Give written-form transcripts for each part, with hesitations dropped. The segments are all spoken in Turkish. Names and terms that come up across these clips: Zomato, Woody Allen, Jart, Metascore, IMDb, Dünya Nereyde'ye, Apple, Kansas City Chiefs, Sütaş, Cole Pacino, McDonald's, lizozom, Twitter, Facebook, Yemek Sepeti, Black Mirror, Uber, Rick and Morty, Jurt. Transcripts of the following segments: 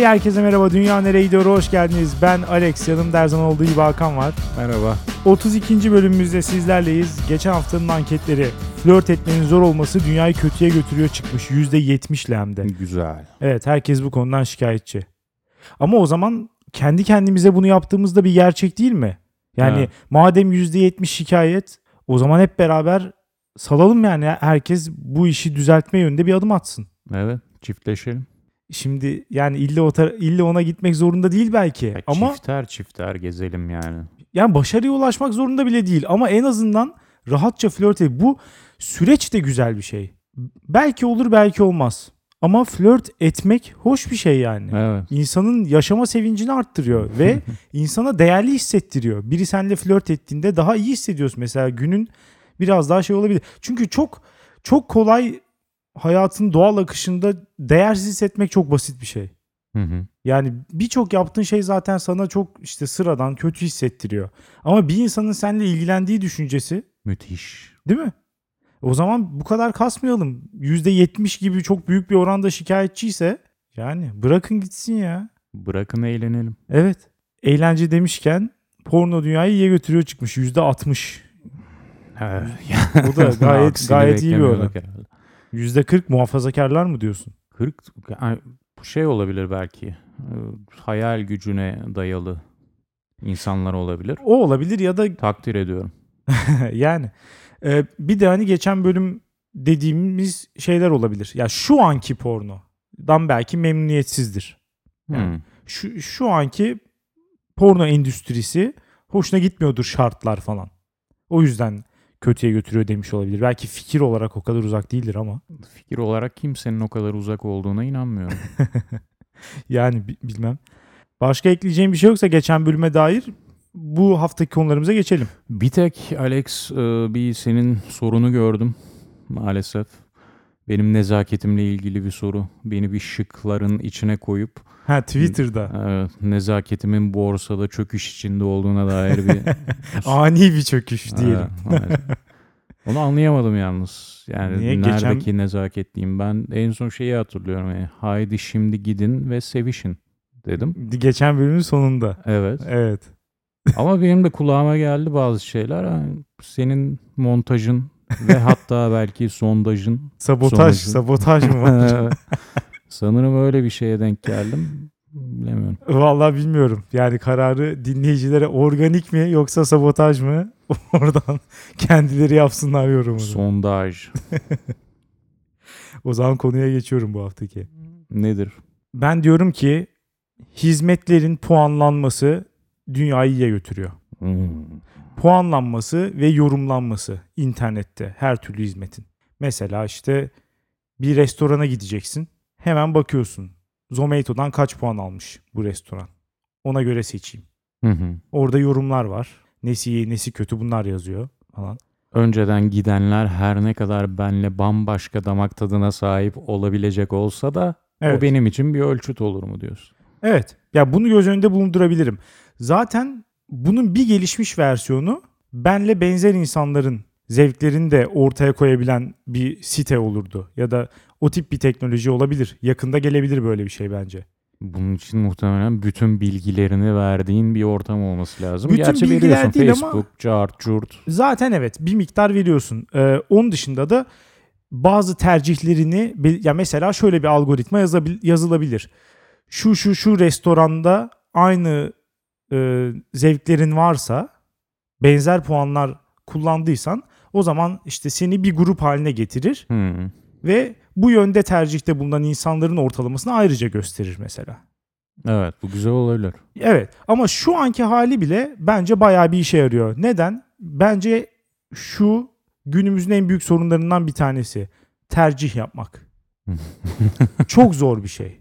Hey herkese merhaba, Dünya Nereyde'ye hoş geldiniz. Ben Alex, yanımda her zaman olduğu gibi Hakan var. Merhaba. 32. bölümümüzde sizlerleyiz. Geçen haftanın anketleri, flört etmenin zor olması dünyayı kötüye götürüyor çıkmış. %70'le hem de. Güzel. Evet, herkes bu konudan şikayetçi. Ama o zaman kendi kendimize bunu yaptığımızda bir gerçek değil mi? Yani madem %70 şikayet, o zaman hep beraber salalım yani. Herkes bu işi düzeltme yönünde bir adım atsın. Evet, çiftleşelim. Şimdi yani illa ona gitmek zorunda değil belki ya, ama çifter gezelim yani. Yani başarıya ulaşmak zorunda bile değil ama en azından rahatça flört edip bu süreç de güzel bir şey. Belki olur belki olmaz ama flört etmek hoş bir şey yani. Evet. İnsanın yaşama sevincini arttırıyor ve insana değerli hissettiriyor. Biri seninle flört ettiğinde daha iyi hissediyorsun mesela, günün biraz daha şey olabilir. Çünkü çok kolay hayatın doğal akışında değersiz hissetmek çok basit bir şey. Hı. Yani birçok yaptığın şey zaten sana çok işte sıradan, kötü hissettiriyor. Ama bir insanın seninle ilgilendiği düşüncesi müthiş. Değil mi? O zaman bu kadar kasmayalım. %70 gibi çok büyük bir oranda şikayetçiyse yani bırakın gitsin ya. Bırakın eğlenelim. Evet. Eğlence demişken porno dünyayı iyiye götürüyor çıkmış. %60. Bu da gayet iyi bir oran. %40 muhafazakarlar mı diyorsun? 40 yani şey olabilir belki. Hayal gücüne dayalı insanlar olabilir. O olabilir ya da takdir ediyorum. Yani bir de hani geçen bölüm dediğimiz şeyler olabilir. Ya yani şu anki pornodan belki memnuniyetsizdir. Yani şu anki porno endüstrisi hoşuna gitmiyordur, şartlar falan. O yüzden kötüye götürüyor demiş olabilir. Belki fikir olarak o kadar uzak değildir ama. Fikir olarak kimsenin o kadar uzak olduğuna inanmıyorum. Yani bilmem. Başka ekleyeceğim bir şey yoksa geçen bölüme dair bu haftaki konularımıza geçelim. Bir tek Alex, bir senin sorunu gördüm maalesef. Benim nezaketimle ilgili bir soru. Beni bir şıkların içine koyup. Twitter'da. Nezaketimin borsada çöküş içinde olduğuna dair bir. Ani bir çöküş diyelim. Onu anlayamadım yalnız. Yani niye, neredeki nezaketliyim ben? En son şeyi hatırlıyorum. Yani, haydi şimdi gidin ve sevişin dedim. Geçen bölümün sonunda. Evet. Ama benim de kulağıma geldi bazı şeyler. Yani senin montajın. Ve hatta belki sondajın. Sabotaj mı var? Sanırım öyle bir şeye denk geldim. Bilemiyorum. Vallahi bilmiyorum. Yani kararı dinleyicilere organik mi yoksa sabotaj mı? Oradan kendileri yapsınlar yorumunu. Sondaj. O zaman konuya geçiyorum bu haftaki. Nedir? Ben diyorum ki hizmetlerin puanlanması dünyayı iyiye götürüyor. Puanlanması ve yorumlanması internette her türlü hizmetin. Mesela işte bir restorana gideceksin. Hemen bakıyorsun. Zomato'dan kaç puan almış bu restoran. Ona göre seçeyim. Hı. Orada yorumlar var. Nesi iyi, nesi kötü bunlar yazıyor falan. Önceden gidenler her ne kadar benle bambaşka damak tadına sahip olabilecek olsa da o benim için bir ölçüt olur mu diyorsun? Evet. Ya bunu göz önünde bulundurabilirim. Zaten bunun bir gelişmiş versiyonu benle benzer insanların zevklerini de ortaya koyabilen bir site olurdu. Ya da o tip bir teknoloji olabilir. Yakında gelebilir böyle bir şey bence. Bunun için muhtemelen bütün bilgilerini verdiğin bir ortam olması lazım. Bütün gerçi veriyorsun Facebook, Jart, Jurt. Zaten evet, bir miktar veriyorsun. Onun dışında da bazı tercihlerini ya mesela şöyle bir algoritma yazılabilir. Şu restoranda aynı zevklerin varsa, benzer puanlar kullandıysan o zaman işte seni bir grup haline getirir ve bu yönde tercihte bulunan insanların ortalamasını ayrıca gösterir mesela. Evet, bu güzel olabilir. Evet, ama şu anki hali bile bence bayağı bir işe yarıyor. Neden? Bence şu günümüzün en büyük sorunlarından bir tanesi tercih yapmak. Çok zor bir şey.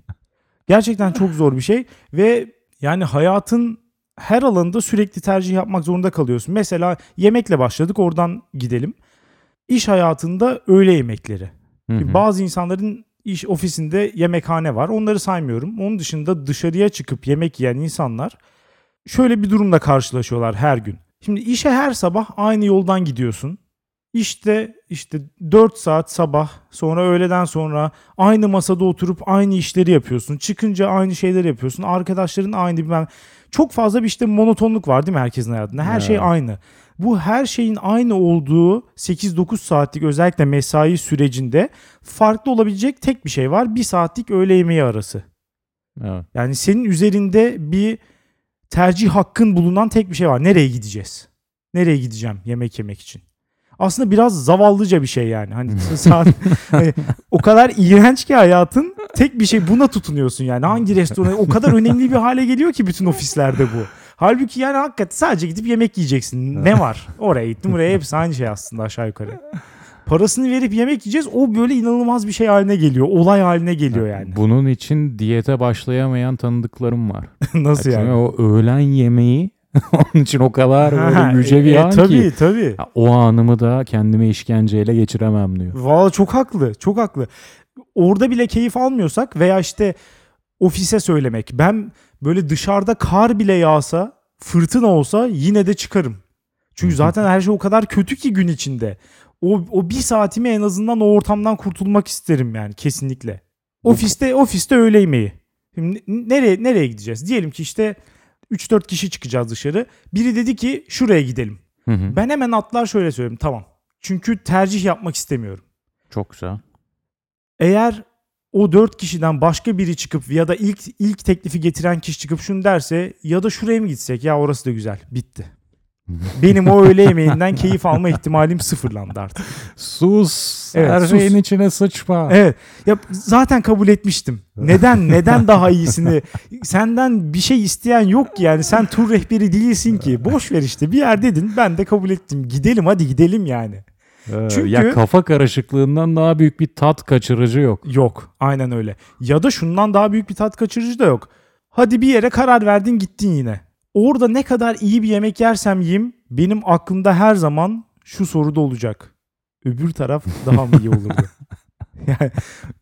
Gerçekten çok zor bir şey ve yani hayatın her alanında sürekli tercih yapmak zorunda kalıyorsun. Mesela yemekle başladık, oradan gidelim. İş hayatında öğle yemekleri. Hı. Bazı insanların iş ofisinde yemekhane var. Onları saymıyorum. Onun dışında dışarıya çıkıp yemek yiyen insanlar şöyle bir durumla karşılaşıyorlar her gün. Şimdi işe her sabah aynı yoldan gidiyorsun. İşte işte 4 saat sabah, sonra öğleden sonra aynı masada oturup aynı işleri yapıyorsun. Çıkınca aynı şeyleri yapıyorsun. Arkadaşların aynı, bilmem. Çok fazla bir işte monotonluk var değil mi herkesin hayatında? Her şey aynı. Bu her şeyin aynı olduğu 8-9 saatlik özellikle mesai sürecinde farklı olabilecek tek bir şey var. 1 saatlik öğle yemeği arası. Evet. Yani senin üzerinde bir tercih hakkın bulunan tek bir şey var. Nereye gideceğiz? Nereye gideceğim yemek yemek için? Aslında biraz zavallıca bir şey yani. Hani saat o kadar iğrenç ki hayatın, tek bir şey, buna tutunuyorsun yani. Hangi restoran, o kadar önemli bir hale geliyor ki bütün ofislerde bu. Halbuki yani hakikaten sadece gidip yemek yiyeceksin. Ne var? Oraya gittim, buraya, hepsi aynı şey aslında aşağı yukarı. Parasını verip yemek yiyeceğiz. O böyle inanılmaz bir şey haline geliyor. Olay haline geliyor yani. Bunun için diyete başlayamayan tanıdıklarım var. Nasıl yani? O öğlen yemeği onun için o kadar böyle mücevi an ki. Tabii. O anımı da kendime işkenceyle geçiremem diyor. Valla çok haklı. Çok haklı. Orada bile keyif almıyorsak veya işte ofise söylemek. Ben böyle dışarıda kar bile yağsa, fırtına olsa yine de çıkarım. Çünkü zaten her şey o kadar kötü ki gün içinde. O bir saatimi en azından o ortamdan kurtulmak isterim yani kesinlikle. Ofiste öğle yemeği. Şimdi nereye gideceğiz? Diyelim ki işte 3-4 kişi çıkacağız dışarı. Biri dedi ki şuraya gidelim. Hı. Ben hemen atlar şöyle söyleyeyim, tamam. Çünkü tercih yapmak istemiyorum. Çok güzel. Eğer o 4 kişiden başka biri çıkıp ya da ilk teklifi getiren kişi çıkıp şunu derse, ya da şuraya mı gitsek, ya orası da güzel, bitti. Benim o öğle yemeğinden keyif alma ihtimalim sıfırlandı artık. Sus. Evet, her şeyin içine sıçma. Evet. Ya zaten kabul etmiştim. Neden daha iyisini? Senden bir şey isteyen yok ki yani. Sen tur rehberi değilsin ki. Boş ver işte. Bir yer dedin. Ben de kabul ettim. Gidelim, hadi gidelim yani. Çünkü ya kafa karışıklığından daha büyük bir tat kaçırıcı yok. Yok. Aynen öyle. Ya da şundan daha büyük bir tat kaçırıcı da yok. Hadi bir yere karar verdin, gittin yine. Orada ne kadar iyi bir yemek yersem yiyeyim, benim aklımda her zaman şu soru da olacak. Öbür taraf daha mı iyi olurdu? Yani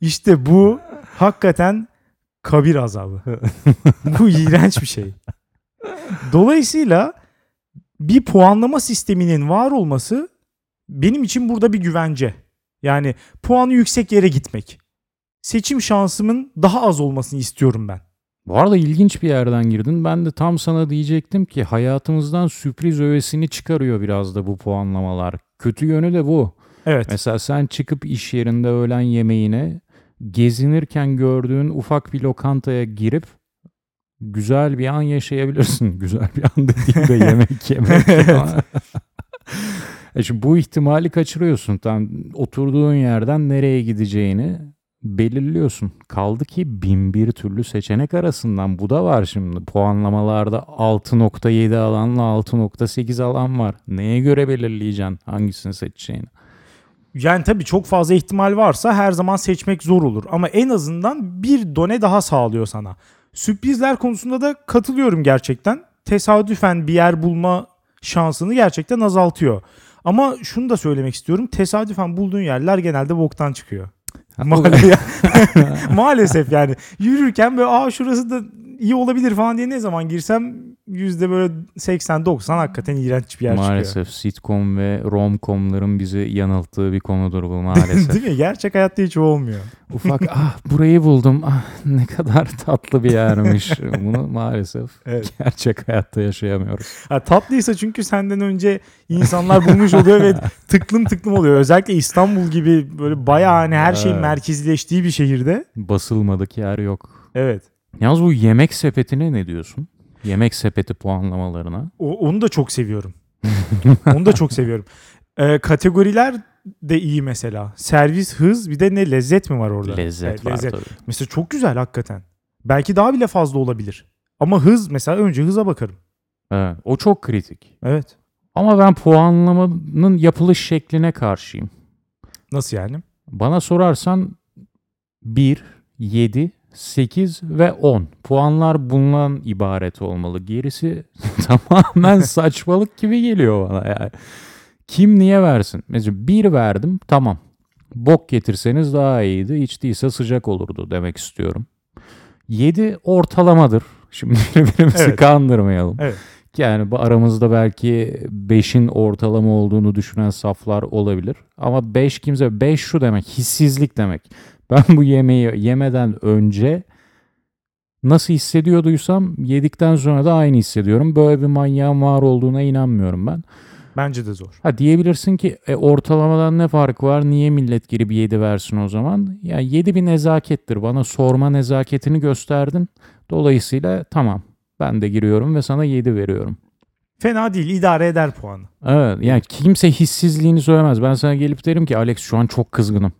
işte bu hakikaten kabir azabı. Bu iğrenç bir şey. Dolayısıyla bir puanlama sisteminin var olması benim için burada bir güvence. Yani puanı yüksek yere gitmek. Seçim şansımın daha az olmasını istiyorum ben. Bu arada ilginç bir yerden girdin. Ben de tam sana diyecektim ki hayatımızdan sürpriz öğesini çıkarıyor biraz da bu puanlamalar. Kötü yönü de bu. Evet. Mesela sen çıkıp iş yerinde öğlen yemeğine, gezinirken gördüğün ufak bir lokantaya girip güzel bir an yaşayabilirsin. Güzel bir an dediğinde yemek. Evet. Şimdi bu ihtimali kaçırıyorsun. Tam oturduğun yerden nereye gideceğini belirliyorsun. Kaldı ki 1001 türlü seçenek arasından, bu da var şimdi. Puanlamalarda 6.7 alanla 6.8 alan var. Neye göre belirleyeceksin hangisini seçeceğini? Yani tabii çok fazla ihtimal varsa her zaman seçmek zor olur. Ama en azından bir done daha sağlıyor sana. Sürprizler konusunda da katılıyorum gerçekten. Tesadüfen bir yer bulma şansını gerçekten azaltıyor. Ama şunu da söylemek istiyorum. Tesadüfen bulduğun yerler genelde boktan çıkıyor. Maalesef yani yürürken böyle şurası da iyi olabilir falan diye ne zaman girsem %80-90 hakikaten iğrenç bir yer çıkıyor. Maalesef sitcom ve romcomların bizi yanılttığı bir konudur bu maalesef. Değil mi? Gerçek hayatta hiç olmuyor. Ufak burayı buldum. Ne kadar tatlı bir yermiş. Bunu maalesef gerçek hayatta yaşayamıyoruz. Tatlıysa çünkü senden önce insanlar bulmuş oluyor ve tıklım tıklım oluyor. Özellikle İstanbul gibi böyle bayağı hani her şeyin merkezileştiği bir şehirde. Basılmadık yer yok. Evet. Yalnız bu yemek sepetine ne diyorsun? Yemek sepeti puanlamalarına. Onu da çok seviyorum. Kategoriler de iyi mesela. Servis, hız, bir de ne, lezzet mi var orada? Lezzet var tabii. Mesela çok güzel hakikaten. Belki daha bile fazla olabilir. Ama hız mesela, önce hıza bakarım. Evet, o çok kritik. Evet. Ama ben puanlamanın yapılış şekline karşıyım. Nasıl yani? Bana sorarsan 1, 7... 8 ve 10. Puanlar bundan ibaret olmalı. Gerisi tamamen saçmalık gibi geliyor bana yani. Kim niye versin? Mesela 1 verdim, tamam. Bok getirseniz daha iyiydi. Hiç değilse sıcak olurdu demek istiyorum. 7 ortalamadır. Şimdi birbirimizi kandırmayalım. Evet. Yani aramızda belki 5'in ortalama olduğunu düşünen saflar olabilir. Ama 5 kimse, 5 şu demek, hissizlik demek. Ben bu yemeği yemeden önce nasıl hissediyorduysam yedikten sonra da aynı hissediyorum. Böyle bir manyağın var olduğuna inanmıyorum ben. Bence de zor. Ha diyebilirsin ki ortalamadan ne fark var? Niye millet girip 7 versin o zaman? Ya 7 bir nezakettir. Bana sorma nezaketini gösterdin. Dolayısıyla tamam. Ben de giriyorum ve sana 7 veriyorum. Fena değil, idare eder puanı. Evet, yani kimse hissizliğini söylemez. Ben sana gelip derim ki Alex şu an çok kızgınım.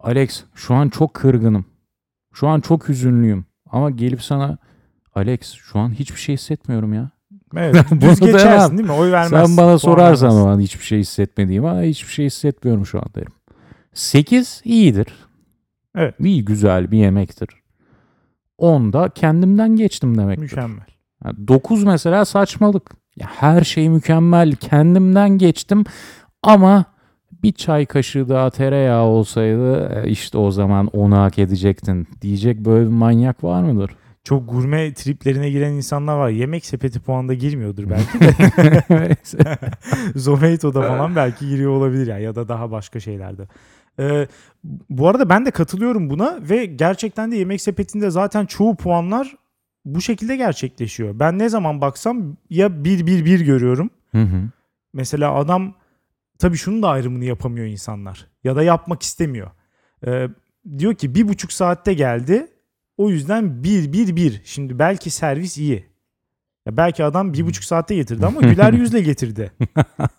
Alex şu an çok kırgınım. Şu an çok hüzünlüyüm. Ama gelip sana Alex şu an hiçbir şey hissetmiyorum ya. Evet, düz geçersin değil mi? Oy vermezsin. Sen bana sorarsan o an hiçbir şey hissetmediğim. Ha, hiçbir şey hissetmiyorum şu an derim. 8 iyidir. Evet. İyi, güzel bir yemektir. 10'da kendimden geçtim demektir. Mükemmel. 9 mesela saçmalık. Ya her şey mükemmel. Kendimden geçtim ama bir çay kaşığı daha tereyağı olsaydı işte o zaman onu hak edecektin diyecek böyle bir manyak var mıdır? Çok gurme triplerine giren insanlar var. Yemek sepeti puanında girmiyordur belki de. Zomato'da falan belki giriyor olabilir yani, ya da daha başka şeylerde. Bu arada ben de katılıyorum buna ve gerçekten de Yemek Sepeti'nde zaten çoğu puanlar bu şekilde gerçekleşiyor. Ben ne zaman baksam ya 1 görüyorum. Hı hı. Mesela adam tabii şunun da ayrımını yapamıyor insanlar ya da yapmak istemiyor. Diyor ki 1,5 saatte geldi, o yüzden 1. Şimdi belki servis iyi. Ya belki adam 1,5 saatte getirdi ama güler yüzle getirdi.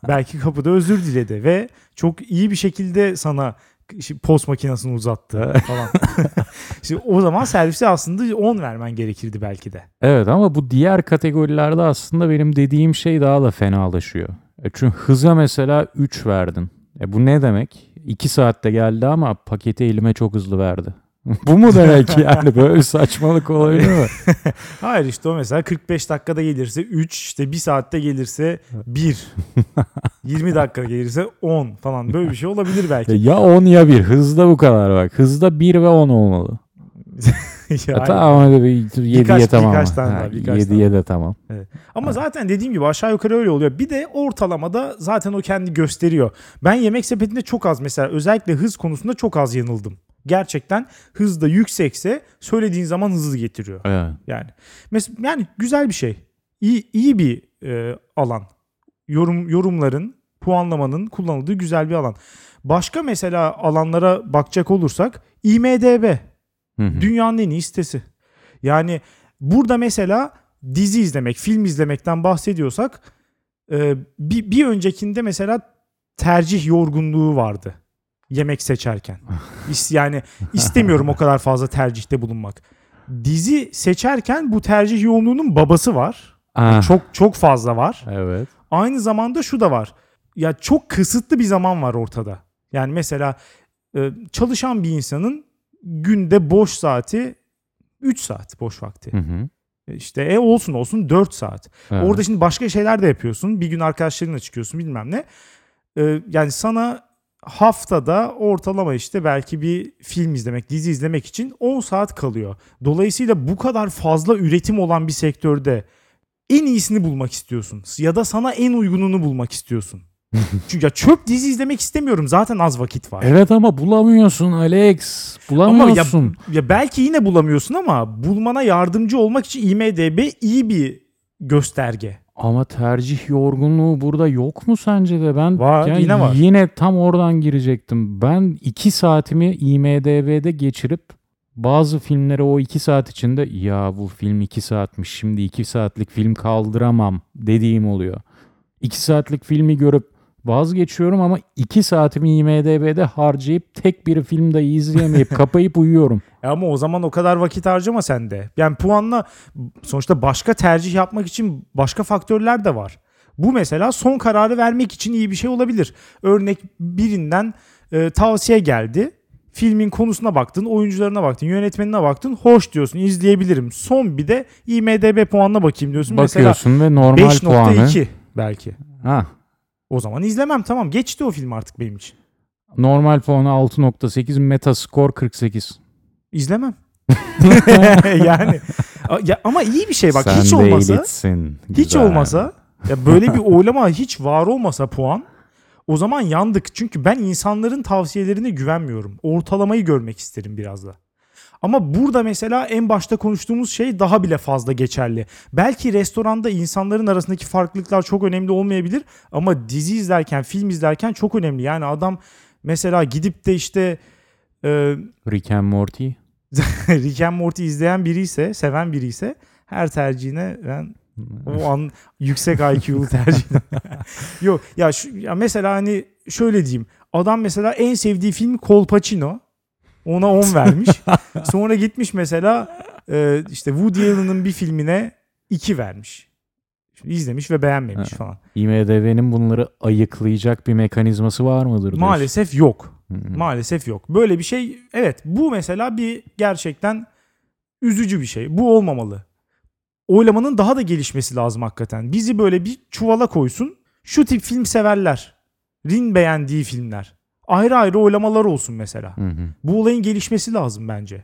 Belki kapıda özür diledi ve çok iyi bir şekilde sana post makinesini uzattı falan. Şimdi o zaman servise aslında 10 vermen gerekirdi belki de. Evet, ama bu diğer kategorilerde aslında benim dediğim şey daha da fenalaşıyor. Çünkü hıza mesela 3 verdin. Bu ne demek? 2 saatte geldi ama paketi elime çok hızlı verdi. Bu mu demek yani? Böyle bir saçmalık olabilir mi? Hayır, işte o mesela 45 dakikada gelirse 3, işte 1 saatte gelirse 1, 20 dakikada gelirse 10 falan, böyle bir şey olabilir belki. Ya 10 ya 1, hızda bu kadar bak. Hızda 1 ve 10 olmalı. Tamam, öyle bir 7'ye tamam. Birkaç tane var. 7'ye de tamam. Evet. Ama zaten dediğim gibi aşağı yukarı öyle oluyor. Bir de ortalamada zaten o kendi gösteriyor. Ben Yemek Sepeti'nde çok az mesela, özellikle hız konusunda çok az yanıldım. Gerçekten hızda yüksekse söylediğin zaman hızlı getiriyor. Evet. Yani mesela, yani güzel bir şey. İyi bir alan. Yorumların, puanlamanın kullanıldığı güzel bir alan. Başka mesela alanlara bakacak olursak IMDb. Hı-hı. Dünyanın en iyi sitesi. Yani burada mesela dizi izlemek, film izlemekten bahsediyorsak bir öncekinde mesela tercih yorgunluğu vardı. Yemek seçerken. Yani istemiyorum o kadar fazla tercihte bulunmak. Dizi seçerken bu tercih yoğunluğunun babası var. Yani çok çok fazla var. Evet. Aynı zamanda şu da var. Ya çok kısıtlı bir zaman var ortada. Yani mesela çalışan bir insanın günde boş saati 3 saat boş vakti. Hı hı. İşte olsun 4 saat. Evet. Orada şimdi başka şeyler de yapıyorsun. Bir gün arkadaşlarınla çıkıyorsun, bilmem ne. Yani sana haftada ortalama işte belki bir film izlemek, dizi izlemek için 10 saat kalıyor. Dolayısıyla bu kadar fazla üretim olan bir sektörde en iyisini bulmak istiyorsun. Ya da sana en uygununu bulmak istiyorsun. Çünkü ya çöp dizi izlemek istemiyorum. Zaten az vakit var. Evet, ama bulamıyorsun Alex. Bulamıyorsun. Ama ya belki yine bulamıyorsun ama bulmana yardımcı olmak için IMDb iyi bir gösterge. Ama tercih yorgunluğu burada yok mu sence de? Ben var, yani yine var. Yine tam oradan girecektim. Ben 2 saatimi IMDb'de geçirip bazı filmlere o 2 saat içinde ya bu film 2 saatmiş, şimdi 2 saatlik film kaldıramam dediğim oluyor. 2 saatlik filmi görüp vazgeçiyorum ama 2 saatimi IMDb'de harcayıp tek bir film dahi izleyemeyip kapayıp uyuyorum. Ama o zaman o kadar vakit harcama sen de. Yani puanla sonuçta başka tercih yapmak için başka faktörler de var. Bu mesela son kararı vermek için iyi bir şey olabilir. Örnek birinden tavsiye geldi. Filmin konusuna baktın, oyuncularına baktın, yönetmenine baktın. Hoş diyorsun, izleyebilirim. Son bir de IMDb puanına bakayım diyorsun. Bakıyorsun mesela ve normal 5.2 puanı. 5.2 belki. Ha. O zaman izlemem, tamam, geçti o film artık benim için. Normal puanı 6.8, Metascore 48. İzlemem. Yani Ya ama iyi bir şey bak. Sen hiç olmasa elitsin. Hiç olmasa ya böyle bir oylama hiç var olmasa puan, o zaman yandık. Çünkü ben insanların tavsiyelerine güvenmiyorum. Ortalamayı görmek isterim biraz da. Ama burada mesela en başta konuştuğumuz şey daha bile fazla geçerli. Belki restoranda insanların arasındaki farklılıklar çok önemli olmayabilir ama dizi izlerken, film izlerken çok önemli. Yani adam mesela gidip de işte Rick and Morty Rick and Morty izleyen biri ise, seven biri ise her tercihine ben o an yüksek IQ'lu tercihine yok ya, ya mesela hani şöyle diyeyim, adam mesela en sevdiği film Cole Pacino, ona 10 vermiş. Sonra gitmiş mesela işte Woody Allen'ın bir filmine 2 vermiş. Şimdi izlemiş ve beğenmemiş falan. IMDb'nin bunları ayıklayacak bir mekanizması var mıdır? Maalesef yok. Hı-hı. Maalesef yok. Böyle bir şey, evet, bu mesela bir gerçekten üzücü bir şey. Bu olmamalı. Oylamanın daha da gelişmesi lazım hakikaten. Bizi böyle bir çuvala koysun. Şu tip film severler. Rin beğendiği filmler. Ayrı ayrı oylamalar olsun mesela. Hı hı. Bu olayın gelişmesi lazım bence.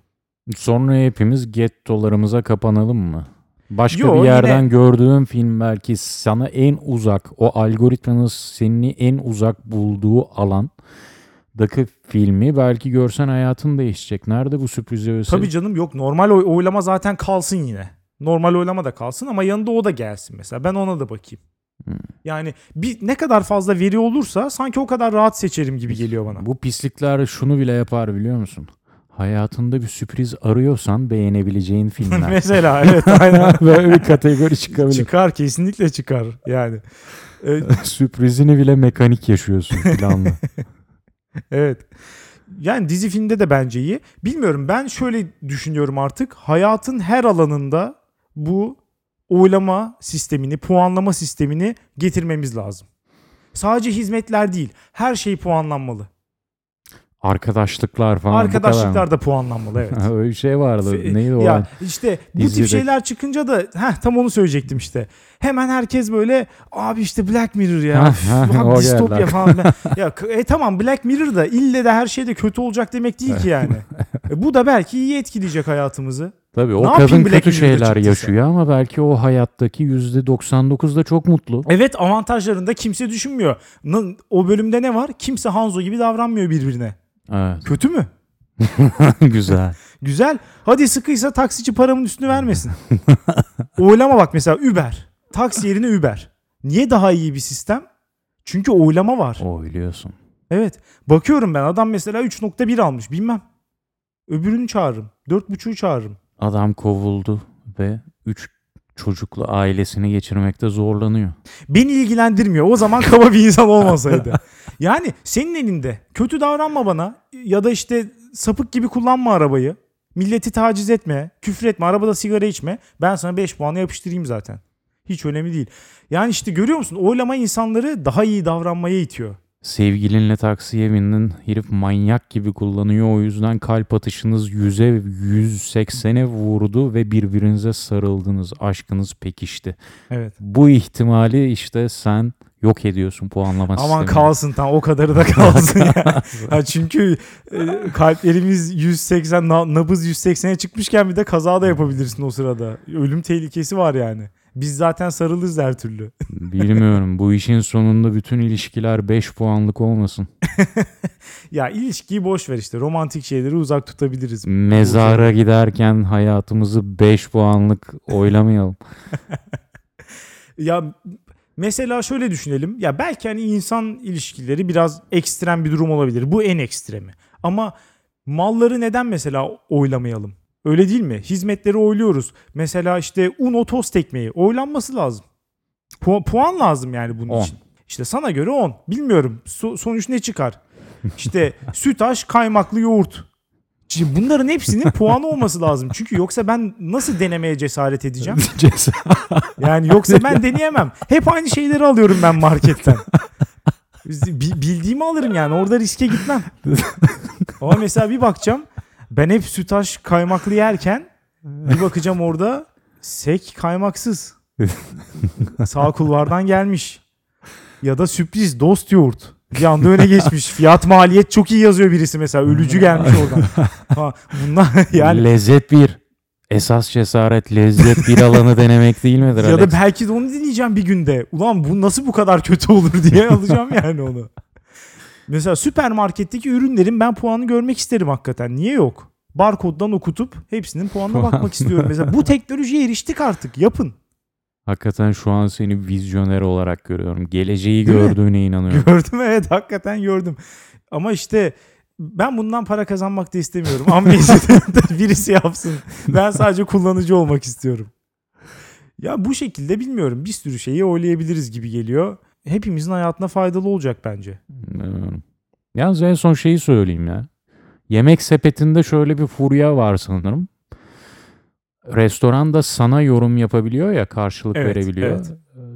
Sonra hepimiz gettolarımıza kapanalım mı? Başka bir yerden yine... gördüğün film belki sana en uzak, o algoritmanın seni en uzak bulduğu alandaki filmi belki görsen hayatın değişecek. Nerede bu sürpriz öyle? Tabii canım, yok. Normal oylama zaten kalsın yine. Normal oylama da kalsın ama yanında o da gelsin mesela. Ben ona da bakayım. Yani bir ne kadar fazla veri olursa sanki o kadar rahat seçerim gibi geliyor bana. Bu pislikler şunu bile yapar biliyor musun? Hayatında bir sürpriz arıyorsan beğenebileceğin filmler. Mesela evet, aynen. Böyle bir kategori çıkabilir. Çıkar, kesinlikle çıkar yani. Sürprizini bile mekanik yaşıyorsun planla. Evet. Yani dizi filmde de bence iyi. Bilmiyorum, ben şöyle düşünüyorum artık. Hayatın her alanında bu oylama sistemini, puanlama sistemini getirmemiz lazım. Sadece hizmetler değil, her şey puanlanmalı. Arkadaşlıklar falan. Arkadaşlıklar da puanlanmalı, evet. Öyle bir şey vardı. Neydi o? Ya işte bu tip şeyler çıkınca da tam onu söyleyecektim işte. Hemen herkes böyle abi işte Black Mirror ya. Distopya falan. Ya tamam, Black Mirror da ille de her şey de kötü olacak demek değil ki yani. Bu da belki iyi etkileyecek hayatımızı. Tabii o kadın kötü şeyler yaşıyor ama belki o hayattaki %99 da çok mutlu. Evet, avantajlarını da kimse düşünmüyor. O bölümde ne var? Kimse Hanzo gibi davranmıyor birbirine. Evet. Kötü mü? Güzel. Güzel. Hadi sıkıysa taksici paramın üstünü vermesin. Oylama bak mesela Uber. Taksi yerine Uber. Niye daha iyi bir sistem? Çünkü oylama var. Oyluyorsun. Evet. Bakıyorum ben, adam mesela 3.1 almış, bilmem. Öbürünü çağırırım. 4.5'u çağırırım. Adam kovuldu ve 3 çocuklu ailesini geçirmekte zorlanıyor. Beni ilgilendirmiyor. O zaman kaba bir insan olmasaydı. Yani senin elinde. Kötü davranma bana ya da işte sapık gibi kullanma arabayı. Milleti taciz etme, küfür etme, arabada sigara içme. Ben sana 5 puanı yapıştırayım zaten. Hiç önemli değil. Yani işte görüyor musun? Oylama insanları daha iyi davranmaya itiyor. Sevgilinle taksiye bindin, herif manyak gibi kullanıyor, o yüzden kalp atışınız 100'e 180'e vurdu ve birbirinize sarıldınız, aşkınız pekişti. Evet. Bu ihtimali işte sen yok ediyorsun puanlama sistemi. Aman kalsın, tam o kadarı da kalsın. Ya çünkü kalplerimiz 180, nabız 180'e çıkmışken bir de kaza da yapabilirsin o sırada. Ölüm tehlikesi var yani. Biz zaten sarılırız her türlü. Bilmiyorum. Bu işin sonunda bütün ilişkiler 5 puanlık olmasın. Ya ilişkiyi boş ver işte. Romantik şeyleri uzak tutabiliriz. Mezara giderken hayatımızı 5 puanlık oylamayalım. Ya mesela şöyle düşünelim. Ya belki hani insan ilişkileri biraz ekstrem bir durum olabilir. Bu en ekstremi. Ama malları neden mesela oylamayalım? Öyle değil mi? Hizmetleri oyluyoruz. Mesela işte Uno tost ekmeği oylanması lazım. Puan lazım yani bunun 10. için. İşte sana göre 10. Bilmiyorum. Sonuç ne çıkar? İşte Sütaş kaymaklı yoğurt. Şimdi bunların hepsinin puanı olması lazım. Çünkü yoksa ben nasıl denemeye cesaret edeceğim? Yani yoksa ben deneyemem. Hep aynı şeyleri alıyorum ben marketten. Bildiğimi alırım yani. Orada riske gitmem. Ama mesela bir bakacağım. Ben hep Sütaş kaymaklı yerken bir bakacağım orada sek kaymaksız. Sağ kulvardan gelmiş. Ya da sürpriz dost yoğurt. Bir anda öne geçmiş. Fiyat maliyet çok iyi yazıyor birisi mesela. Ölücü gelmiş oradan. Ha, bunlar yani. Lezzet bir. Esas cesaret lezzet bir alanı denemek değil midir Alex? Ya da belki de onu deneyeceğim bir günde. Ulan bu nasıl bu kadar kötü olur diye alacağım yani onu. Mesela süpermarketteki ürünlerin ben puanını görmek isterim hakikaten. Niye yok? Barkoddan okutup hepsinin puanına bakmak istiyorum. Mesela bu teknolojiye eriştik artık. Yapın. Hakikaten şu an seni vizyoner olarak görüyorum. Geleceği değil gördüğüne mi inanıyorum. Gördüm, evet, hakikaten gördüm. Ama işte ben bundan para kazanmak da istemiyorum. Ambiyetten birisi yapsın. Ben sadece kullanıcı olmak istiyorum. Ya bu şekilde bilmiyorum. Bir sürü şeyi oylayabiliriz gibi geliyor. Hepimizin hayatına faydalı olacak bence. Yalnız en son şeyi söyleyeyim ya. Yemek sepetinde şöyle bir furya var sanırım. Restoranda sana yorum yapabiliyor ya, karşılık evet, verebiliyor.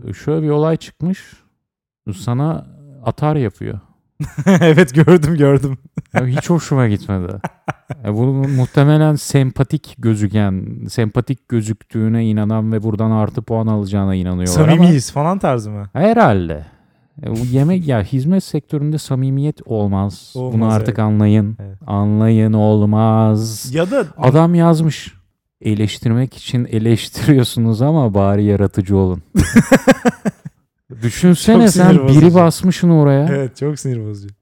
Evet. Şöyle bir olay çıkmış. Sana atar yapıyor. Evet, gördüm. Ya hiç hoşuma gitmedi. Ya bunu muhtemelen sempatik gözüktüğüne inanan ve buradan artı puan alacağına inanıyorlar. Samimiyiz falan tarzı mı? Herhalde. Yemek ya, hizmet sektöründe samimiyet olmaz. Bunu artık anlayın. Evet. Anlayın, olmaz. Ya da adam yazmış. Eleştirmek için eleştiriyorsunuz ama bari yaratıcı olun. Düşünsene sen bozucu. Biri basmışsın oraya. Evet, çok sinir bozucu.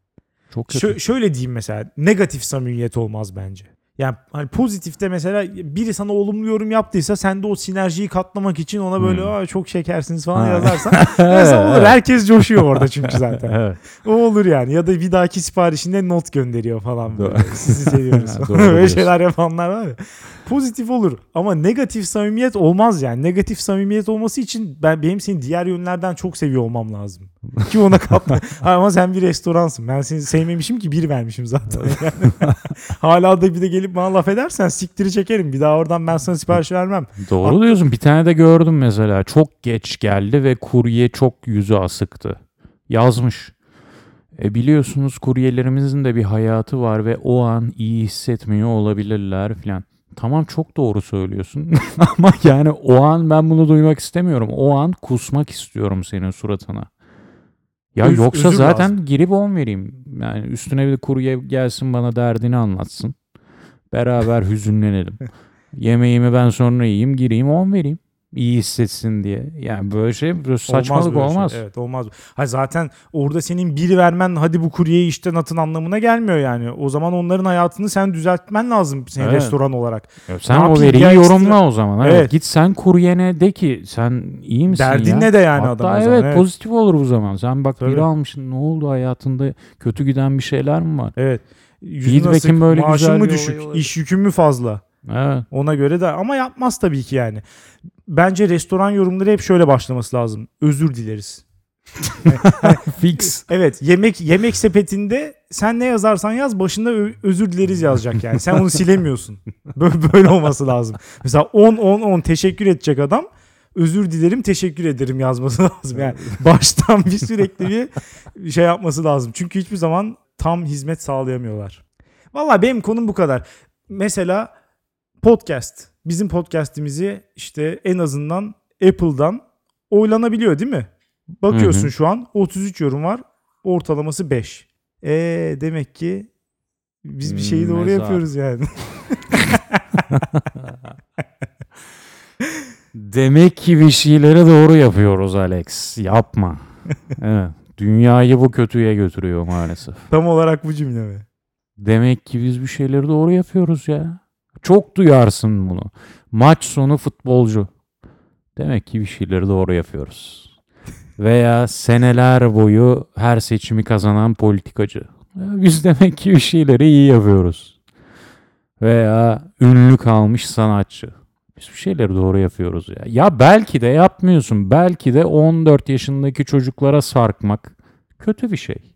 Çok şöyle diyeyim mesela, negatif samimiyet olmaz bence. Yani hani pozitifte mesela biri sana olumlu yorum yaptıysa sen de o sinerjiyi katlamak için ona böyle çok şekersiniz falan yazarsan mesela olur. Herkes coşuyor orada çünkü zaten. Evet. O olur yani. Ya da bir dahaki siparişinde not gönderiyor falan böyle. Sizi seviyoruz falan. Böyle şeyler yapanlar var ya. Pozitif olur ama negatif samimiyet olmaz yani. Negatif samimiyet olması için benim seni diğer yönlerden çok seviyor olmam lazım. Ki ona katla. Ama sen bir restoransın. Ben seni sevmemişim ki, bir vermişim zaten. Yani. Hala da bir de gelip bana laf edersen siktiri çekerim. Bir daha oradan ben sana sipariş vermem. Doğru diyorsun. Bir tane de gördüm mesela. Çok geç geldi ve kurye çok yüzü asıktı. Yazmış. Biliyorsunuz kuryelerimizin de bir hayatı var ve o an iyi hissetmiyor olabilirler filan. Tamam, çok doğru söylüyorsun ama yani o an ben bunu duymak istemiyorum. O an kusmak istiyorum senin suratına. Ya yoksa zaten lazım. Girip 10 vereyim. Yani üstüne bir de kurye gelsin bana derdini anlatsın. Beraber hüzünlenelim. Yemeğimi ben sonra yiyeyim, gireyim 10 vereyim. İyi hissetsin diye. Yani böyle şey, böyle saçmalık olmaz. Şey. Evet, olmaz. Ha, zaten orada senin biri vermen hadi bu kuryeyi işten atın anlamına gelmiyor yani. O zaman onların hayatını sen düzeltmen lazım senin restoran olarak. Evet, sen o veriyi yorumla o zaman. Evet. Evet. Git sen kuryene de ki sen iyi misin derdin ya? Derdin ne de yani adam. Hatta evet, evet, pozitif olur bu zaman. Sen bak, tabii, biri almışsın, ne oldu, hayatında kötü giden bir şeyler mi var? Evet. Feedback'in böyle güzel, maaşın mı düşük? İş yükün mü fazla? Evet. Ona göre de ama yapmaz tabii ki yani. Bence restoran yorumları hep şöyle başlaması lazım. Özür dileriz. Fix. Evet, yemek sepetinde sen ne yazarsan yaz başında özür dileriz yazacak yani. Sen onu silemiyorsun. Böyle olması lazım. Mesela 10 teşekkür edecek adam. Özür dilerim, teşekkür ederim yazması lazım. Yani baştan bir sürekli bir şey yapması lazım. Çünkü hiçbir zaman tam hizmet sağlayamıyorlar. Vallahi benim konum bu kadar. Mesela podcast. Bizim podcast'imizi işte en azından Apple'dan oylanabiliyor değil mi? Bakıyorsun, şu an 33 yorum var. Ortalaması 5. Demek ki biz bir şeyi doğru yapıyoruz yani. Demek ki bir şeyleri doğru yapıyoruz Alex. Yapma. Evet. Dünyayı bu kötüye götürüyor maalesef. Tam olarak bu cümle mi? Demek ki biz bir şeyleri doğru yapıyoruz ya. Çok duyarsın bunu. Maç sonu futbolcu. Demek ki bir şeyleri doğru yapıyoruz. Veya seneler boyu her seçimi kazanan politikacı. Biz demek ki bir şeyleri iyi yapıyoruz. Veya ünlü kalmış sanatçı. Biz bir şeyleri doğru yapıyoruz ya. Ya belki de yapmıyorsun. Belki de 14 yaşındaki çocuklara sarkmak kötü bir şey.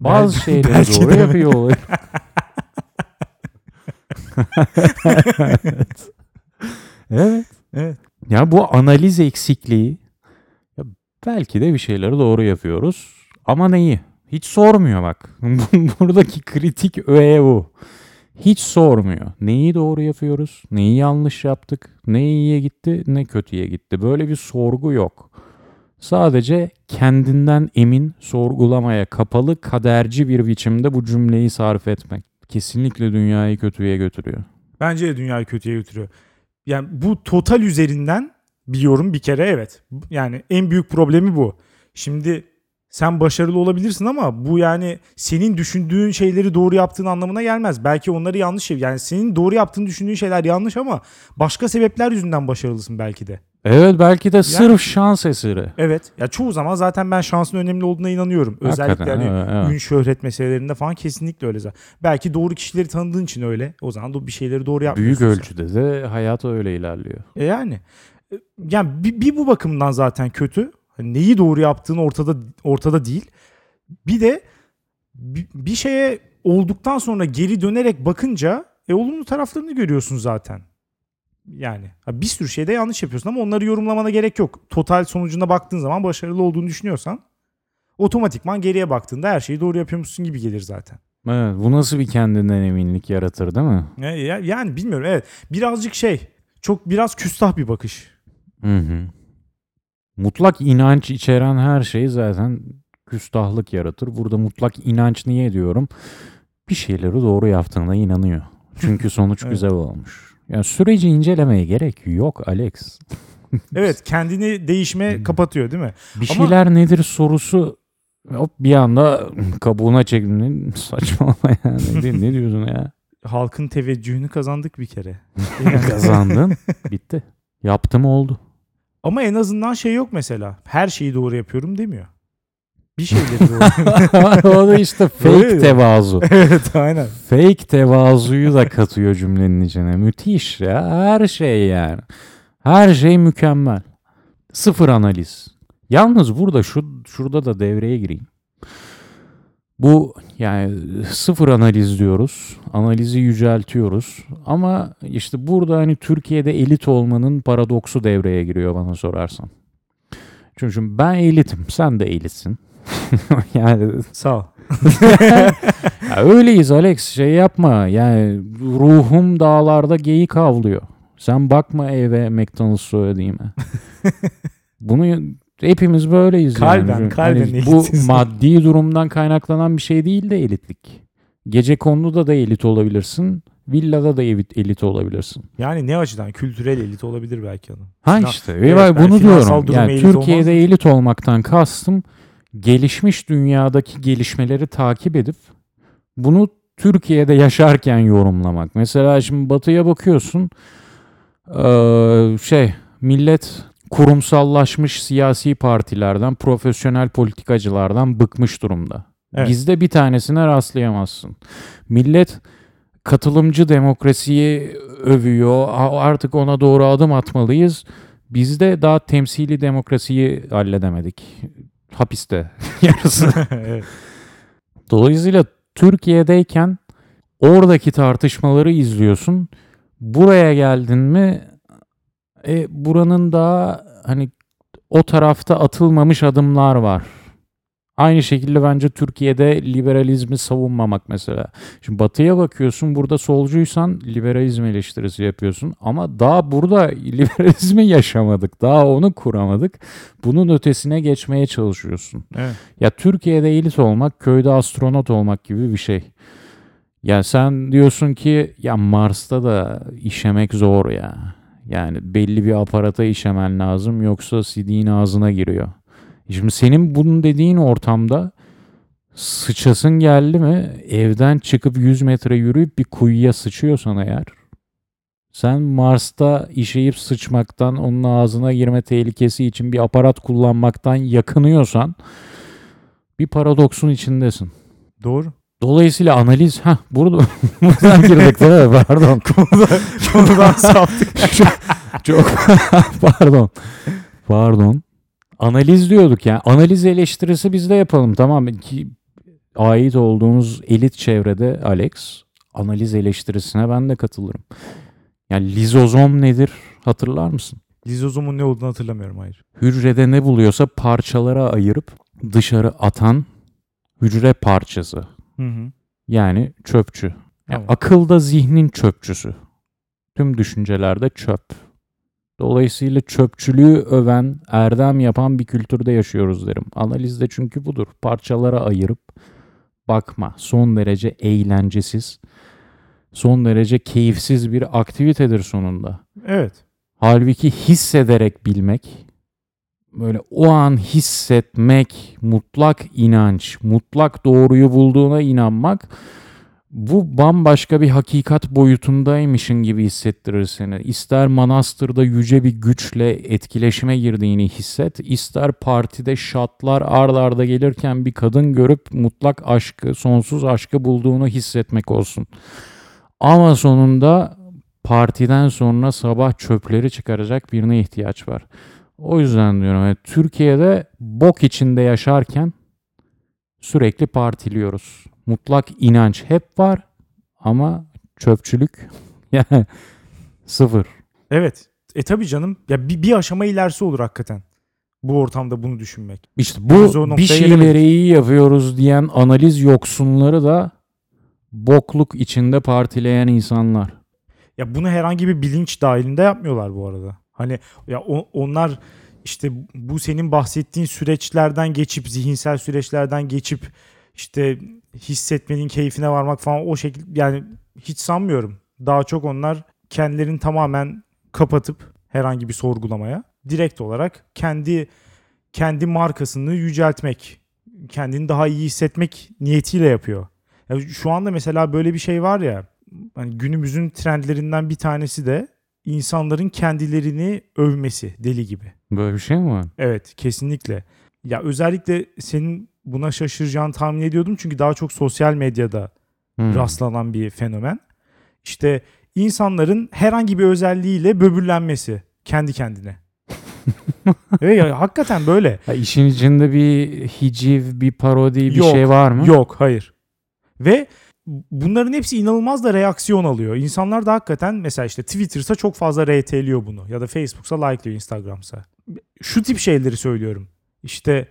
Bazı şeyleri doğru yapıyorlar. Evet. Evet. Evet. Ya bu analiz eksikliği, ya belki de bir şeyleri doğru yapıyoruz ama neyi? Hiç sormuyor bak. Buradaki kritik öğe bu. Hiç sormuyor. Neyi doğru yapıyoruz? Neyi yanlış yaptık? Ne iyiye gitti? Ne kötüye gitti? Böyle bir sorgu yok. Sadece kendinden emin, sorgulamaya kapalı, kaderci bir biçimde bu cümleyi sarf etmek. Kesinlikle dünyayı kötüye götürüyor. Bence de dünyayı kötüye götürüyor. Yani bu total üzerinden bir yorum bir kere evet. Yani en büyük problemi bu. Şimdi sen başarılı olabilirsin ama bu yani senin düşündüğün şeyleri doğru yaptığın anlamına gelmez. Belki onları yanlış şey. Yani senin doğru yaptığını düşündüğün şeyler yanlış ama başka sebepler yüzünden başarılısın belki de. Evet belki de yani, sırf şans eseri. Evet. Ya çoğu zaman zaten ben şansın önemli olduğuna inanıyorum. Özellikle hani evet. Ün şöhret meselelerinde falan kesinlikle öyle zaten. Belki doğru kişileri tanıdığın için öyle. O zaman da bir şeyleri doğru yapmıyorsun. Büyük ölçüde de hayat öyle ilerliyor. Yani bir bu bakımdan zaten kötü. Neyi doğru yaptığın ortada değil. Bir de bir şeye olduktan sonra geri dönerek bakınca olumlu taraflarını görüyorsun zaten. Yani bir sürü şeyde yanlış yapıyorsun ama onları yorumlamana gerek yok. Total sonucuna baktığın zaman başarılı olduğunu düşünüyorsan otomatikman geriye baktığında her şeyi doğru yapıyormuşsun gibi gelir zaten. Evet, bu nasıl bir kendinden eminlik yaratır değil mi? Yani bilmiyorum evet. Birazcık biraz küstah bir bakış. Hı hı. Mutlak inanç içeren her şey zaten küstahlık yaratır. Burada mutlak inanç niye diyorum? Bir şeyleri doğru yaptığına inanıyor. Çünkü sonuç evet. Güzel olmuş. Yani süreci incelemeye gerek yok Alex. Evet kendini değişime kapatıyor değil mi? Bir şeyler nedir sorusu hop bir anda kabuğuna çekildi. Saçmalama yani. Ne diyorsun ya? Halkın teveccühünü kazandık bir kere. Kazandın. Bitti. Yaptım oldu. Ama en azından yok mesela. Her şeyi doğru yapıyorum demiyor. Bir şeyleri doğru. O da işte fake tevazu. Evet aynen. Fake tevazuyu da katıyor cümlenin içine. Müthiş ya. Her şey yani. Her şey mükemmel. Sıfır analiz. Yalnız burada şurada da devreye gireyim. Bu yani sıfır analiz diyoruz. Analizi yüceltiyoruz. Ama işte burada hani Türkiye'de elit olmanın paradoksu devreye giriyor bana sorarsan. Çünkü ben elitim. Sen de elitsin. Yani sağ ol. Ya öyleyiz Alex. Yapma. Yani ruhum dağlarda geyik avlıyor. Sen bakma eve McDonald's söylediğime. Bunu... Hepimiz böyleyiz. Kalben elitiz. Bu maddi durumdan kaynaklanan bir şey değil de elitlik. Gecekondu'da da elit olabilirsin. Villada da elit olabilirsin. Yani ne açıdan? Kültürel elit olabilir belki adam. Bunu diyorum. Yani Türkiye'de elit olmaktan kastım gelişmiş dünyadaki gelişmeleri takip edip bunu Türkiye'de yaşarken yorumlamak. Mesela şimdi Batı'ya bakıyorsun millet kurumsallaşmış siyasi partilerden, profesyonel politikacılardan bıkmış durumda. Evet. Bizde bir tanesine rastlayamazsın. Millet katılımcı demokrasiyi övüyor. Artık ona doğru adım atmalıyız. Bizde daha temsili demokrasiyi halledemedik. Hapiste yarısı. Evet. Dolayısıyla Türkiye'deyken oradaki tartışmaları izliyorsun. Buraya geldin mi... buranın daha o tarafta atılmamış adımlar var. Aynı şekilde bence Türkiye'de liberalizmi savunmamak mesela. Şimdi Batı'ya bakıyorsun, burada solcuysan liberalizm eleştirisi yapıyorsun. Ama daha burada liberalizmi yaşamadık. Daha onu kuramadık. Bunun ötesine geçmeye çalışıyorsun. Evet. Ya Türkiye'de elit olmak, köyde astronot olmak gibi bir şey. Ya sen diyorsun ki ya Mars'ta da işemek zor ya. Yani belli bir aparata işemen lazım yoksa sidiğin ağzına giriyor. Şimdi senin bunun dediğin ortamda sıçasın geldi mi evden çıkıp 100 metre yürüyüp bir kuyuya sıçıyorsan eğer sen Mars'ta işeyip sıçmaktan onun ağzına girme tehlikesi için bir aparat kullanmaktan yakınıyorsan bir paradoksun içindesin. Doğru. Dolayısıyla analiz... buradan girdik değil mi? Pardon. Konudan saptık. Çok Pardon. Analiz diyorduk yani. Analiz eleştirisi biz de yapalım tamam. Ki ait olduğunuz elit çevrede Alex, analiz eleştirisine ben de katılırım. Yani lizozom nedir hatırlar mısın? Lizozomun ne olduğunu hatırlamıyorum hayır. Hücrede ne buluyorsa parçalara ayırıp dışarı atan hücre parçası. Hı hı. Yani çöpçü. Yani akılda zihnin çöpçüsü. Tüm düşüncelerde çöp. Dolayısıyla çöpçülüğü öven, erdem yapan bir kültürde yaşıyoruz derim. Analizde çünkü budur. Parçalara ayırıp bakma. Son derece eğlencesiz. son derece keyifsiz bir aktivitedir sonunda. Evet. Halbuki hissederek bilmek, böyle o an hissetmek, mutlak inanç, mutlak doğruyu bulduğuna inanmak, bu bambaşka bir hakikat boyutundaymışın gibi hissettirir seni. İster manastırda yüce bir güçle etkileşime girdiğini hisset, ister partide şatlar ard arda gelirken bir kadın görüp mutlak aşkı, sonsuz aşkı bulduğunu hissetmek olsun. Ama sonunda partiden sonra sabah çöpleri çıkaracak birine ihtiyaç var. O yüzden diyorum, yani Türkiye'de bok içinde yaşarken sürekli partiliyoruz. Mutlak inanç hep var ama çöpçülük yani sıfır. Evet. Tabii canım. Ya bir aşama ilerisi olur hakikaten. Bu ortamda bunu düşünmek. İşte bu bir şeyleri iyi yapıyoruz diyen analiz yoksunları da bokluk içinde partileyen insanlar. Ya bunu herhangi bir bilinç dahilinde yapmıyorlar bu arada. Hani ya onlar işte bu senin bahsettiğin süreçlerden geçip, zihinsel süreçlerden geçip işte hissetmenin keyfine varmak falan, o şekilde yani hiç sanmıyorum. Daha çok onlar kendilerini tamamen kapatıp herhangi bir sorgulamaya direkt olarak kendi markasını yüceltmek, kendini daha iyi hissetmek niyetiyle yapıyor. Yani şu anda mesela böyle bir şey var ya, hani günümüzün trendlerinden bir tanesi de insanların kendilerini övmesi deli gibi. Böyle bir şey mi var? Evet, kesinlikle. Ya özellikle senin buna şaşıracağını tahmin ediyordum. Çünkü daha çok sosyal medyada rastlanan bir fenomen. İşte insanların herhangi bir özelliğiyle böbürlenmesi kendi kendine. Evet, ya, hakikaten böyle. Ya, işin içinde bir hiciv, bir parodi, bir şey var mı? Yok, hayır. Ve bunların hepsi inanılmaz da reaksiyon alıyor. İnsanlar da hakikaten mesela işte Twitter'sa çok fazla RT'liyor bunu. Ya da Facebook'sa like'liyor, Instagram'sa. Şu tip şeyleri söylüyorum. İşte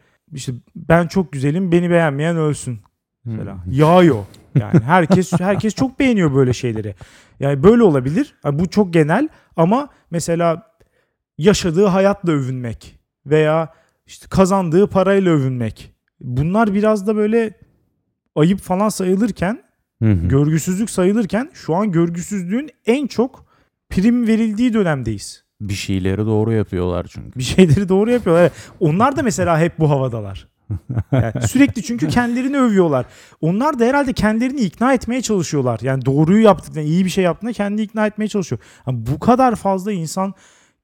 ben çok güzelim, beni beğenmeyen ölsün mesela. Yağıyor. Yani herkes çok beğeniyor böyle şeyleri. Yani böyle olabilir. Yani bu çok genel ama mesela yaşadığı hayatla övünmek veya işte kazandığı parayla övünmek. Bunlar biraz da böyle ayıp falan sayılırken, görgüsüzlük sayılırken, şu an görgüsüzlüğün en çok prim verildiği dönemdeyiz. Bir şeyleri doğru yapıyorlar çünkü. Bir şeyleri doğru yapıyorlar. Evet. Onlar da mesela hep bu havadalar. Yani sürekli çünkü kendilerini övüyorlar. Onlar da herhalde kendilerini ikna etmeye çalışıyorlar. Yani doğruyu yaptıklarında, iyi bir şey yaptığında kendini ikna etmeye çalışıyor. Yani bu kadar fazla insan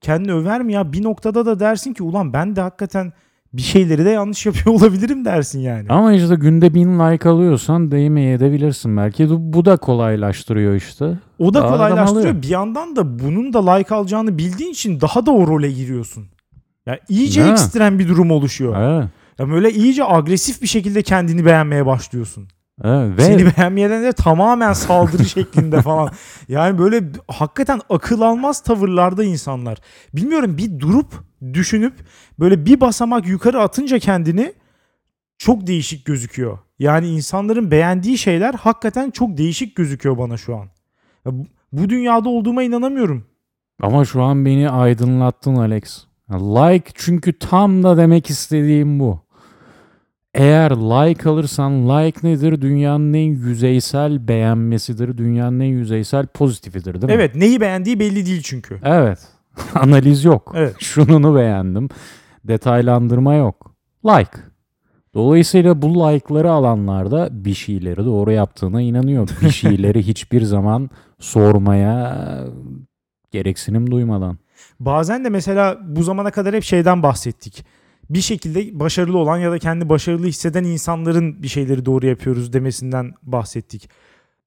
kendini över mi ya? Bir noktada da dersin ki ulan ben de hakikaten bir şeyleri de yanlış yapıyor olabilirim dersin yani. Ama işte günde 1000 like alıyorsan değmeye edebilirsin belki. Bu da kolaylaştırıyor işte. O da kolaylaştırıyor. Bir yandan da bunun da like alacağını bildiğin için daha da o role giriyorsun. Ya iyice ekstrem bir durum oluşuyor. Evet. Ya böyle iyice agresif bir şekilde kendini beğenmeye başlıyorsun. Evet. Seni beğenmeyene de tamamen saldırı şeklinde falan. Yani böyle hakikaten akıl almaz tavırlarda insanlar. Bilmiyorum, bir durup düşünüp böyle bir basamak yukarı atınca kendini çok değişik gözüküyor. Yani insanların beğendiği şeyler hakikaten çok değişik gözüküyor bana şu an. Bu dünyada olduğuma inanamıyorum. Ama şu an beni aydınlattın Alex. Like çünkü tam da demek istediğim bu. Eğer like alırsan, like nedir? Dünyanın en yüzeysel beğenmesidir. Dünyanın en yüzeysel pozitifidir, değil mi? Evet, neyi beğendiği belli değil çünkü. Evet. Analiz yok. Evet. Şununu beğendim. Detaylandırma yok. Like. Dolayısıyla bu like'ları alanlar da bir şeyleri doğru yaptığına inanıyor. Bir şeyleri hiçbir zaman sormaya gereksinim duymadan. Bazen de mesela bu zamana kadar hep şeyden bahsettik. Bir şekilde başarılı olan ya da kendi başarılı hisseden insanların bir şeyleri doğru yapıyoruz demesinden bahsettik.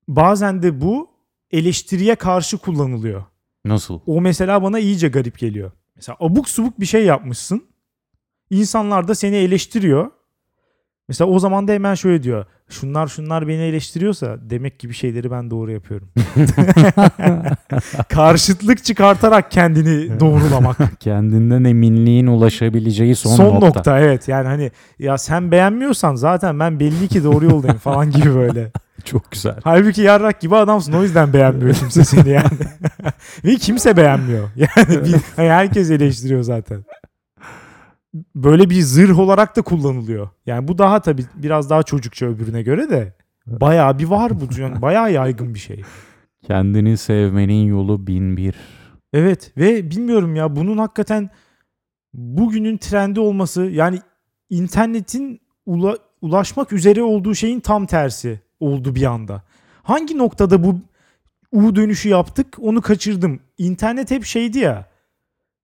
Bazen de bu eleştiriye karşı kullanılıyor. Nasıl? O mesela bana iyice garip geliyor. Mesela abuk subuk bir şey yapmışsın. İnsanlar da seni eleştiriyor. Mesela o zaman da hemen şöyle diyor. Şunlar beni eleştiriyorsa demek ki bir şeyleri ben doğru yapıyorum. Karşıtlık çıkartarak kendini doğrulamak. Kendinden eminliğin ulaşabileceği son nokta. Evet, yani hani ya sen beğenmiyorsan zaten ben belli ki doğru yoldayım falan gibi böyle. Çok güzel. Halbuki yarrak gibi adamsın, o yüzden beğenmiyor kimse seni yani. Ve kimse beğenmiyor. Yani herkes eleştiriyor zaten. Böyle bir zırh olarak da kullanılıyor. Yani bu daha tabii biraz daha çocukça öbürüne göre de bayağı bir var bu. Yani bayağı yaygın bir şey. Kendini sevmenin yolu 1001. Evet ve bilmiyorum ya, bunun hakikaten bugünün trendi olması, yani internetin ulaşmak üzere olduğu şeyin tam tersi oldu bir anda. Hangi noktada bu U dönüşü yaptık onu kaçırdım. İnternet hep şeydi ya,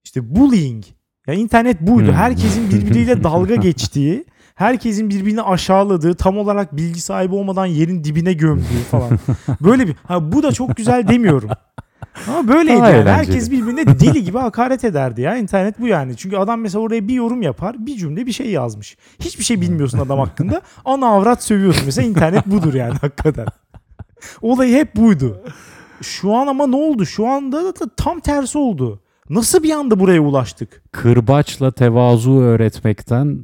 işte bullying. Ya internet buydu. Herkesin birbiriyle dalga geçtiği, herkesin birbirini aşağıladığı, tam olarak bilgi sahibi olmadan yerin dibine gömdüğü falan. Böyle bir, ha bu da çok güzel demiyorum. Ama böyleydi yani. Herkes birbirine deli gibi hakaret ederdi ya. İnternet bu yani. Çünkü adam mesela oraya bir yorum yapar, bir cümle bir şey yazmış. Hiçbir şey bilmiyorsun adam hakkında. Ana avrat sövüyorsun mesela. İnternet budur yani hakikaten. Olayı hep buydu. Şu an ama ne oldu? Şu anda da tam tersi oldu. Nasıl bir anda buraya ulaştık? Kırbaçla tevazu öğretmekten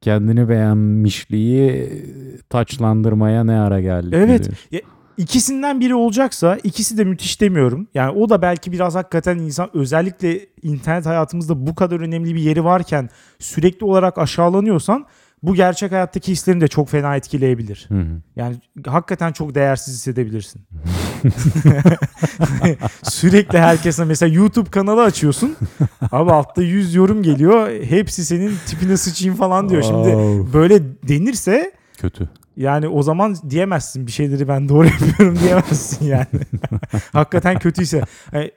kendini beğenmişliği taçlandırmaya ne ara geldik? Evet. İkisinden biri olacaksa ikisi de müthiş demiyorum. Yani o da belki biraz hakikaten insan, özellikle internet hayatımızda bu kadar önemli bir yeri varken sürekli olarak aşağılanıyorsan, bu gerçek hayattaki hislerini de çok fena etkileyebilir. Hı-hı. Yani hakikaten çok değersiz hissedebilirsin. Sürekli herkese mesela YouTube kanalı açıyorsun. Abi altta 100 yorum geliyor. Hepsi senin tipine sıçayım falan diyor. Şimdi böyle denirse kötü. Yani o zaman diyemezsin bir şeyleri ben doğru yapıyorum diyemezsin yani. Hakikaten kötüyse. Yani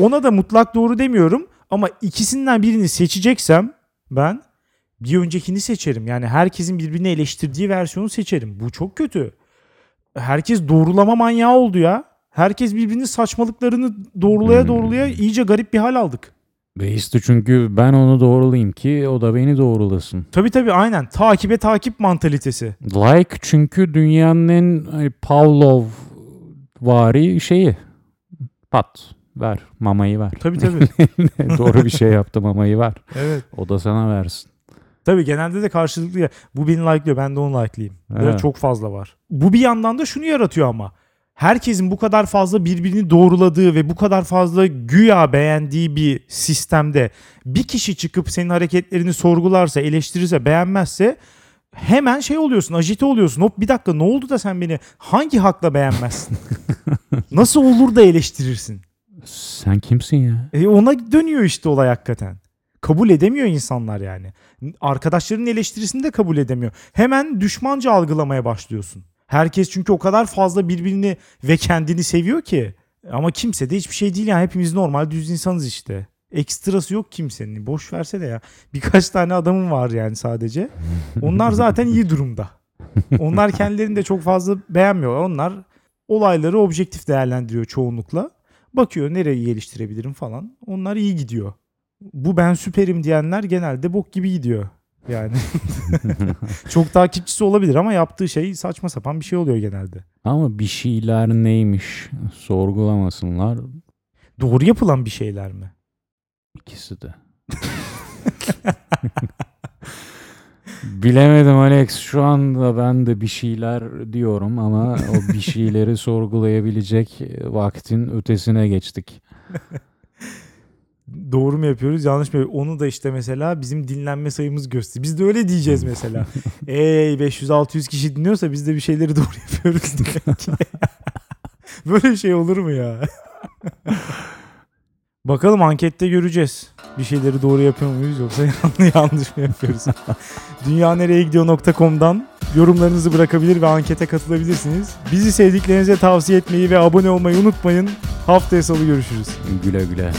ona da mutlak doğru demiyorum ama ikisinden birini seçeceksem ben bir öncekini seçerim. Yani herkesin birbirini eleştirdiği versiyonu seçerim. Bu çok kötü. Herkes doğrulama manyağı oldu ya. Herkes birbirinin saçmalıklarını doğrulaya iyice garip bir hal aldık. Behisti çünkü ben onu doğrulayayım ki o da beni doğrulasın. Tabii aynen. Takibe takip mantalitesi. Like çünkü dünyanın en Pavlov-vari şeyi. Pat. Ver. Mamayı ver. Tabii. Doğru bir şey yaptı, mamayı ver. Evet. O da sana versin. Tabii genelde de karşılıklı ya. Bu beni like'lıyor, ben de onu like'layayım. Evet. Çok fazla var. Bu bir yandan da şunu yaratıyor ama. Herkesin bu kadar fazla birbirini doğruladığı ve bu kadar fazla güya beğendiği bir sistemde bir kişi çıkıp senin hareketlerini sorgularsa, eleştirirse, beğenmezse hemen şey oluyorsun, ajite oluyorsun. Hop bir dakika, ne oldu da sen beni hangi hakla beğenmezsin? Nasıl olur da eleştirirsin? Sen kimsin ya? Ona dönüyor işte olay hakikaten. Kabul edemiyor insanlar yani. Arkadaşlarının eleştirisini de kabul edemiyor. Hemen düşmanca algılamaya başlıyorsun. Herkes çünkü o kadar fazla birbirini ve kendini seviyor ki. Ama kimse de hiçbir şey değil yani. Hepimiz normal düz insanız işte. Ekstrası yok kimsenin. Boş versene ya. Birkaç tane adamım var yani sadece. Onlar zaten iyi durumda. Onlar kendilerini de çok fazla beğenmiyorlar. Onlar olayları objektif değerlendiriyor çoğunlukla. Bakıyor nereyi geliştirebilirim falan. Onlar iyi gidiyor. Bu ben süperim diyenler genelde bok gibi gidiyor. Yani çok takipçisi olabilir ama yaptığı şey saçma sapan bir şey oluyor genelde. Ama bir şeyler neymiş sorgulamasınlar. Doğru yapılan bir şeyler mi? İkisi de. Bilemedim Alex, şu anda ben de bir şeyler diyorum ama o bir şeyleri sorgulayabilecek vaktin ötesine geçtik. Doğru mu yapıyoruz, yanlış mı yapıyoruz? Onu da işte mesela bizim dinlenme sayımız gösteriyor. Biz de öyle diyeceğiz mesela. 500-600 kişi dinliyorsa biz de bir şeyleri doğru yapıyoruz demek ki. Böyle şey olur mu ya? Bakalım ankette göreceğiz. Bir şeyleri doğru yapıyor muyuz yoksa yanlış mı yapıyoruz? dünyanereyegidiyor.com'dan yorumlarınızı bırakabilir ve ankete katılabilirsiniz. Bizi sevdiklerinize tavsiye etmeyi ve abone olmayı unutmayın. Haftaya salı görüşürüz. Güle güle.